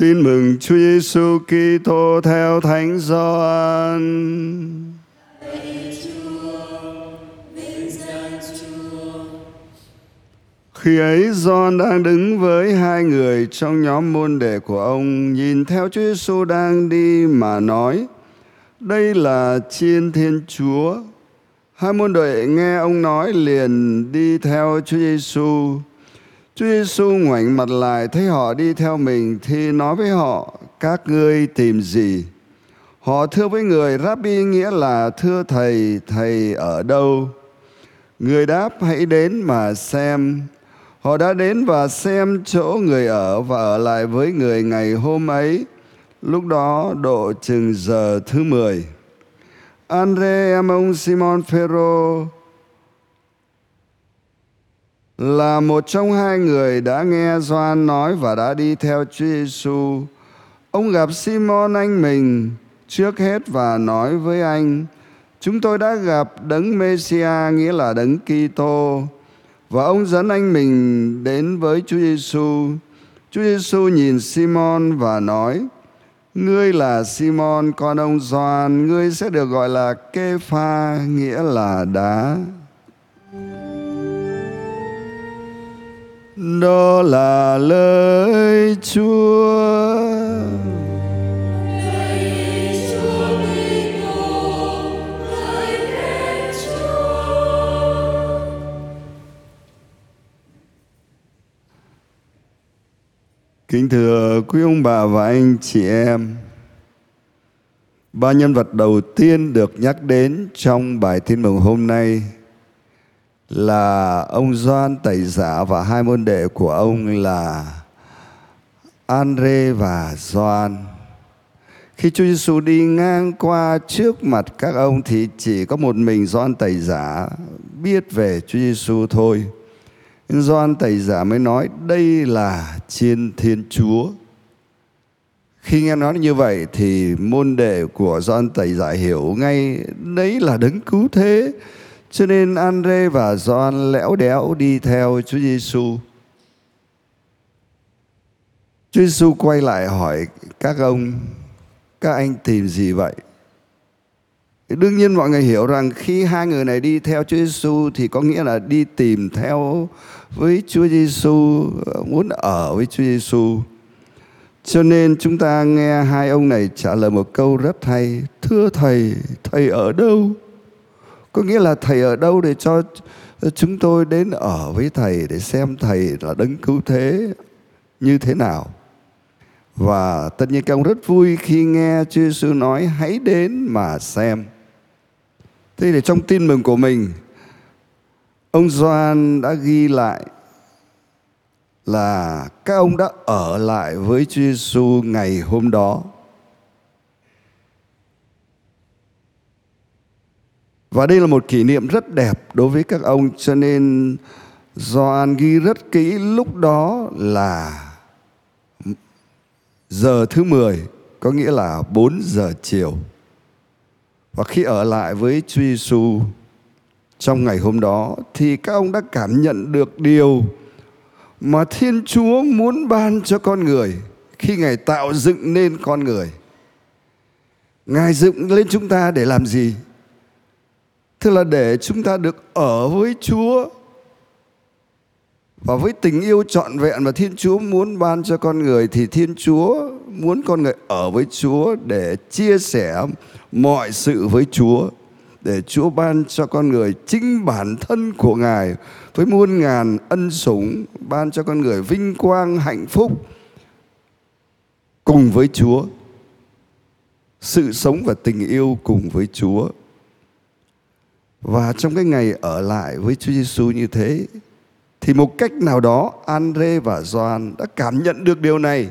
Tin mừng Chúa Giêsu Kitô theo Thánh Gioan. Khi ấy Gioan đang đứng với hai người trong nhóm môn đệ của ông, nhìn theo Chúa Giêsu đang đi mà nói: Đây là Chiên Thiên Chúa. Hai môn đệ nghe ông nói liền đi theo Chúa Giêsu. Chúa Giêsu ngoảnh mặt lại thấy họ đi theo mình thì nói với họ: Các ngươi tìm gì? Họ thưa với người: Rabbi, nghĩa là thưa thầy, thầy ở đâu? Người đáp: Hãy đến mà xem. Họ đã đến và xem chỗ người ở và ở lại với người ngày hôm ấy. Lúc đó độ chừng giờ thứ 10. André em ông Simon Petero là một trong hai người đã nghe Gioan nói và đã đi theo Chúa Giêsu. Ông gặp Simon anh mình trước hết và nói với anh: Chúng tôi đã gặp Đấng Mêsia, nghĩa là Đấng Kitô. Và ông dẫn anh mình đến với Chúa Giêsu. Chúa Giêsu nhìn Simon và nói: Ngươi là Simon con ông Gioan, ngươi sẽ được gọi là Kê-pha, nghĩa là đá. Đó là lời Chúa. Lạy Chúa Kitô, hỡi Thánh Chúa. Kính thưa quý ông bà và anh chị em, ba nhân vật đầu tiên được nhắc đến trong bài tin mừng hôm nay là ông Gioan Tẩy Giả và hai môn đệ của ông là Andrê và Gioan. Khi Chúa Giêsu đi ngang qua trước mặt các ông thì chỉ có một mình Gioan Tẩy Giả biết về Chúa Giêsu thôi. Gioan Tẩy Giả mới nói: Đây là Chiên Thiên Chúa. Khi nghe nói như vậy thì môn đệ của Gioan Tẩy Giả hiểu ngay đấy là Đấng Cứu Thế. Cho nên Andrê và Gioan lẽo đẽo đi theo Chúa Giêsu. Chúa Giêsu quay lại hỏi các ông: Các anh tìm gì vậy? Đương nhiên mọi người hiểu rằng khi hai người này đi theo Chúa Giêsu thì có nghĩa là đi tìm theo với Chúa Giêsu, muốn ở với Chúa Giêsu. Cho nên chúng ta nghe hai ông này trả lời một câu rất hay: Thưa thầy, thầy ở đâu? Có nghĩa là thầy ở đâu để cho chúng tôi đến ở với thầy, để xem thầy là Đấng Cứu Thế như thế nào. Và tất nhiên các ông rất vui khi nghe Chúa Giêsu nói: Hãy đến mà xem. Thế thì trong tin mừng của mình, ông Gioan đã ghi lại là các ông đã ở lại với Chúa Giêsu ngày hôm đó. Và đây là một kỷ niệm rất đẹp đối với các ông, cho nên Gioan ghi rất kỹ lúc đó là giờ thứ 10, có nghĩa là 4 giờ chiều. Và khi ở lại với Chúa Giêsu trong ngày hôm đó thì các ông đã cảm nhận được điều mà Thiên Chúa muốn ban cho con người khi Ngài tạo dựng nên con người. Ngài dựng lên chúng ta để làm gì? Tức là để chúng ta được ở với Chúa và với tình yêu trọn vẹn mà Thiên Chúa muốn ban cho con người, thì Thiên Chúa muốn con người ở với Chúa để chia sẻ mọi sự với Chúa, để Chúa ban cho con người chính bản thân của Ngài với muôn ngàn ân sủng, ban cho con người vinh quang hạnh phúc cùng với Chúa, sự sống và tình yêu cùng với Chúa. Và trong cái ngày ở lại với Chúa Giêsu như thế thì một cách nào đó Andrê và Gioan đã cảm nhận được điều này,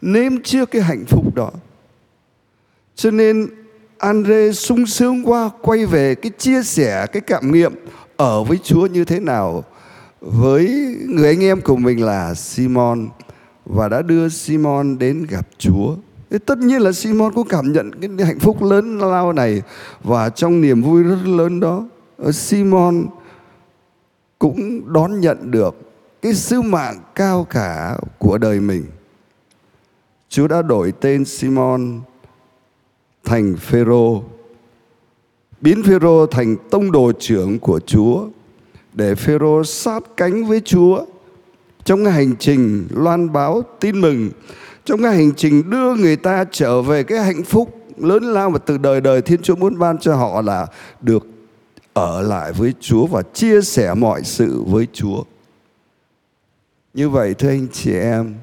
nếm chưa cái hạnh phúc đó. Cho nên Andrê sung sướng qua quay về cái chia sẻ cái cảm nghiệm ở với Chúa như thế nào với người anh em của mình là Simon, và đã đưa Simon đến gặp Chúa. Tất nhiên là Simon cũng cảm nhận cái hạnh phúc lớn lao này, và trong niềm vui rất lớn đó, Simon cũng đón nhận được cái sứ mạng cao cả của đời mình. Chúa đã đổi tên Simon thành Phêrô, biến Phêrô thành tông đồ trưởng của Chúa, để Phêrô sát cánh với Chúa trong cái hành trình loan báo tin mừng, trong cái hành trình đưa người ta trở về cái hạnh phúc lớn lao mà từ đời đời Thiên Chúa muốn ban cho họ là được ở lại với Chúa và chia sẻ mọi sự với Chúa. Như vậy thưa anh chị em,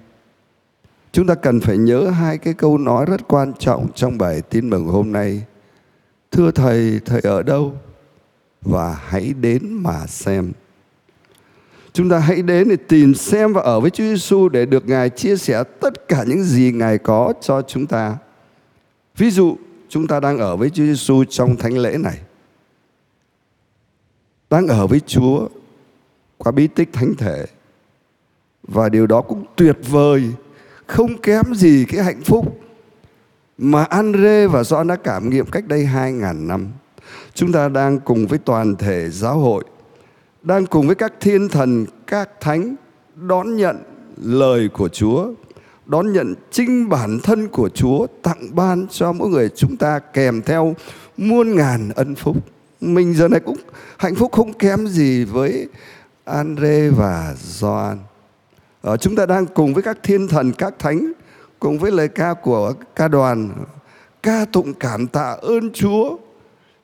chúng ta cần phải nhớ hai cái câu nói rất quan trọng trong bài tin mừng hôm nay. Thưa Thầy, Thầy ở đâu? Và hãy đến mà xem. Chúng ta hãy đến để tìm xem và ở với Chúa Giêsu để được Ngài chia sẻ tất cả những gì Ngài có cho chúng ta. Ví dụ, chúng ta đang ở với Chúa Giêsu trong thánh lễ này, đang ở với Chúa qua bí tích thánh thể, và điều đó cũng tuyệt vời, không kém gì cái hạnh phúc mà André và Gioan đã cảm nghiệm cách đây 2000 năm. Chúng ta đang cùng với toàn thể giáo hội, đang cùng với các thiên thần, các thánh đón nhận lời của Chúa, đón nhận chính bản thân của Chúa tặng ban cho mỗi người chúng ta kèm theo muôn ngàn ân phúc. Mình giờ này cũng hạnh phúc không kém gì với André và Gioan. Chúng ta đang cùng với các thiên thần, các thánh, cùng với lời ca của ca đoàn, ca tụng cảm tạ ơn Chúa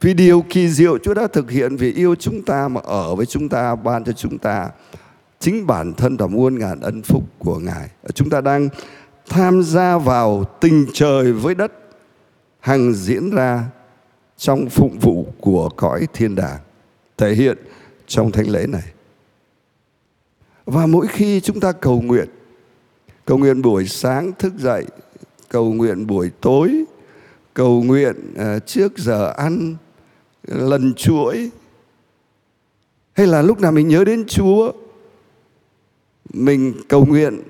vì điều kỳ diệu Chúa đã thực hiện, vì yêu chúng ta mà ở với chúng ta, ban cho chúng ta chính bản thân và muôn ngàn ân phúc của Ngài. Chúng ta đang tham gia vào tình trời với đất hằng diễn ra trong phụng vụ của cõi thiên đàng, thể hiện trong thánh lễ này. Và mỗi khi chúng ta cầu nguyện buổi sáng thức dậy, cầu nguyện buổi tối, cầu nguyện trước giờ ăn, lần chuỗi, hay là lúc nào mình nhớ đến Chúa, mình cầu nguyện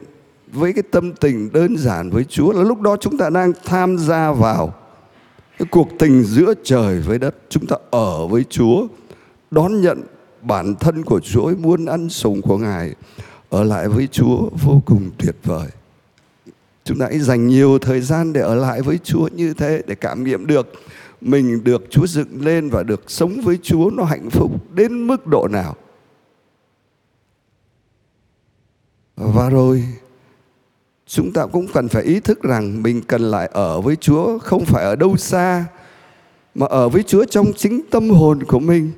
với cái tâm tình đơn giản với Chúa, là lúc đó chúng ta đang tham gia vào cái cuộc tình giữa trời với đất. Chúng ta ở với Chúa, đón nhận bản thân của Chúa, muôn ân sủng của Ngài. Ở lại với Chúa vô cùng tuyệt vời. Chúng ta hãy dành nhiều thời gian để ở lại với Chúa như thế, để cảm nghiệm được mình được Chúa dựng lên và được sống với Chúa nó hạnh phúc đến mức độ nào. Và rồi chúng ta cũng cần phải ý thức rằng mình cần lại ở với Chúa, không phải ở đâu xa, mà ở với Chúa trong chính tâm hồn của mình.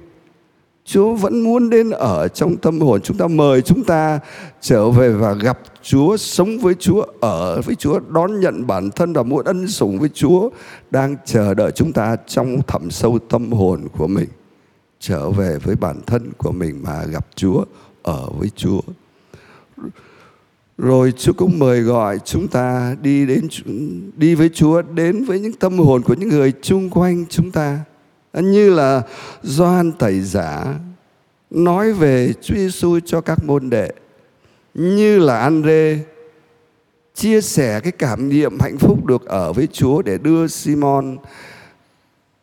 Chúa vẫn muốn đến ở trong tâm hồn chúng ta, mời chúng ta trở về và gặp Chúa, sống với Chúa, ở với Chúa, đón nhận bản thân và muôn ân sủng với Chúa đang chờ đợi chúng ta trong thẳm sâu tâm hồn của mình. Trở về với bản thân của mình mà gặp Chúa, ở với Chúa. Rồi Chúa cũng mời gọi chúng ta đi với Chúa, đến với những tâm hồn của những người chung quanh chúng ta. Như là Gioan Tẩy Giả nói về Chúa Giêsu cho các môn đệ, như là Andrê chia sẻ cái cảm nghiệm hạnh phúc được ở với Chúa để đưa Simon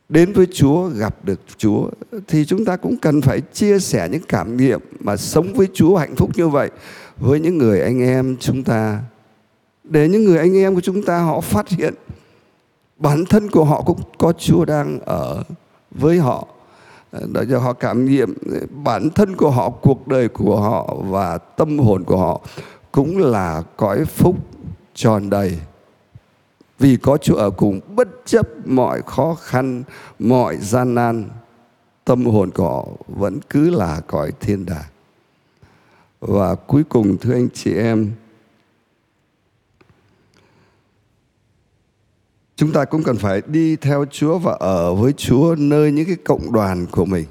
đến với Chúa, gặp được Chúa, thì chúng ta cũng cần phải chia sẻ những cảm nghiệm mà sống với Chúa hạnh phúc như vậy với những người anh em chúng ta, để những người anh em của chúng ta họ phát hiện bản thân của họ cũng có Chúa đang ở với họ, để cho họ cảm nghiệm bản thân của họ, cuộc đời của họ và tâm hồn của họ cũng là cõi phúc tròn đầy. Vì có Chúa ở cùng, bất chấp mọi khó khăn, mọi gian nan, tâm hồn của họ vẫn cứ là cõi thiên đàng. Và cuối cùng thưa anh chị em, chúng ta cũng cần phải đi theo Chúa và ở với Chúa nơi những cái cộng đoàn của mình.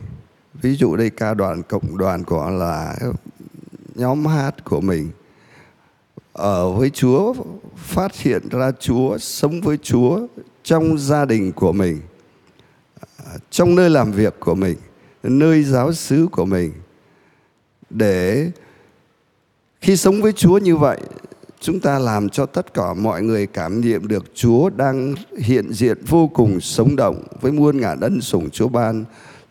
Ví dụ đây ca đoàn, cộng đoàn của là nhóm hát của mình. Ở với Chúa, phát hiện ra Chúa, sống với Chúa trong gia đình của mình, trong nơi làm việc của mình, nơi giáo xứ của mình. Để khi sống với Chúa như vậy, chúng ta làm cho tất cả mọi người cảm nghiệm được Chúa đang hiện diện vô cùng sống động với muôn ngàn ân sủng Chúa ban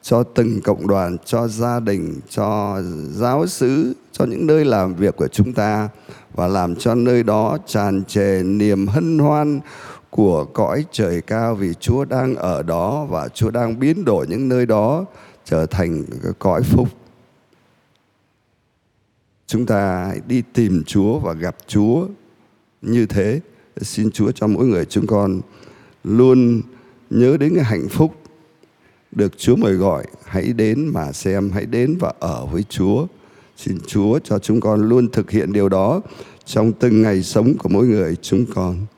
cho từng cộng đoàn, cho gia đình, cho giáo xứ, cho những nơi làm việc của chúng ta và làm cho nơi đó tràn trề niềm hân hoan của cõi trời cao, vì Chúa đang ở đó và Chúa đang biến đổi những nơi đó trở thành cõi phúc. Chúng ta hãy đi tìm Chúa và gặp Chúa như thế. Xin Chúa cho mỗi người chúng con luôn nhớ đến cái hạnh phúc được Chúa mời gọi. Hãy đến mà xem, hãy đến và ở với Chúa. Xin Chúa cho chúng con luôn thực hiện điều đó trong từng ngày sống của mỗi người chúng con.